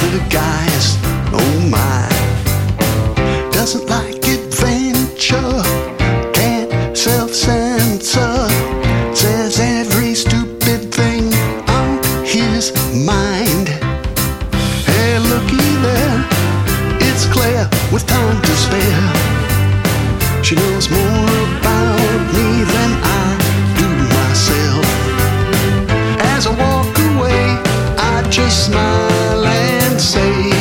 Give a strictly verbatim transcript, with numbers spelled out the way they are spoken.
for the guys, oh my, doesn't like adventure, can't self-censor, says every stupid thing on his mind. Hey, looky there, it's Claire with time to spare. She knows more about me than I do myself. As I walk away, I just smile and say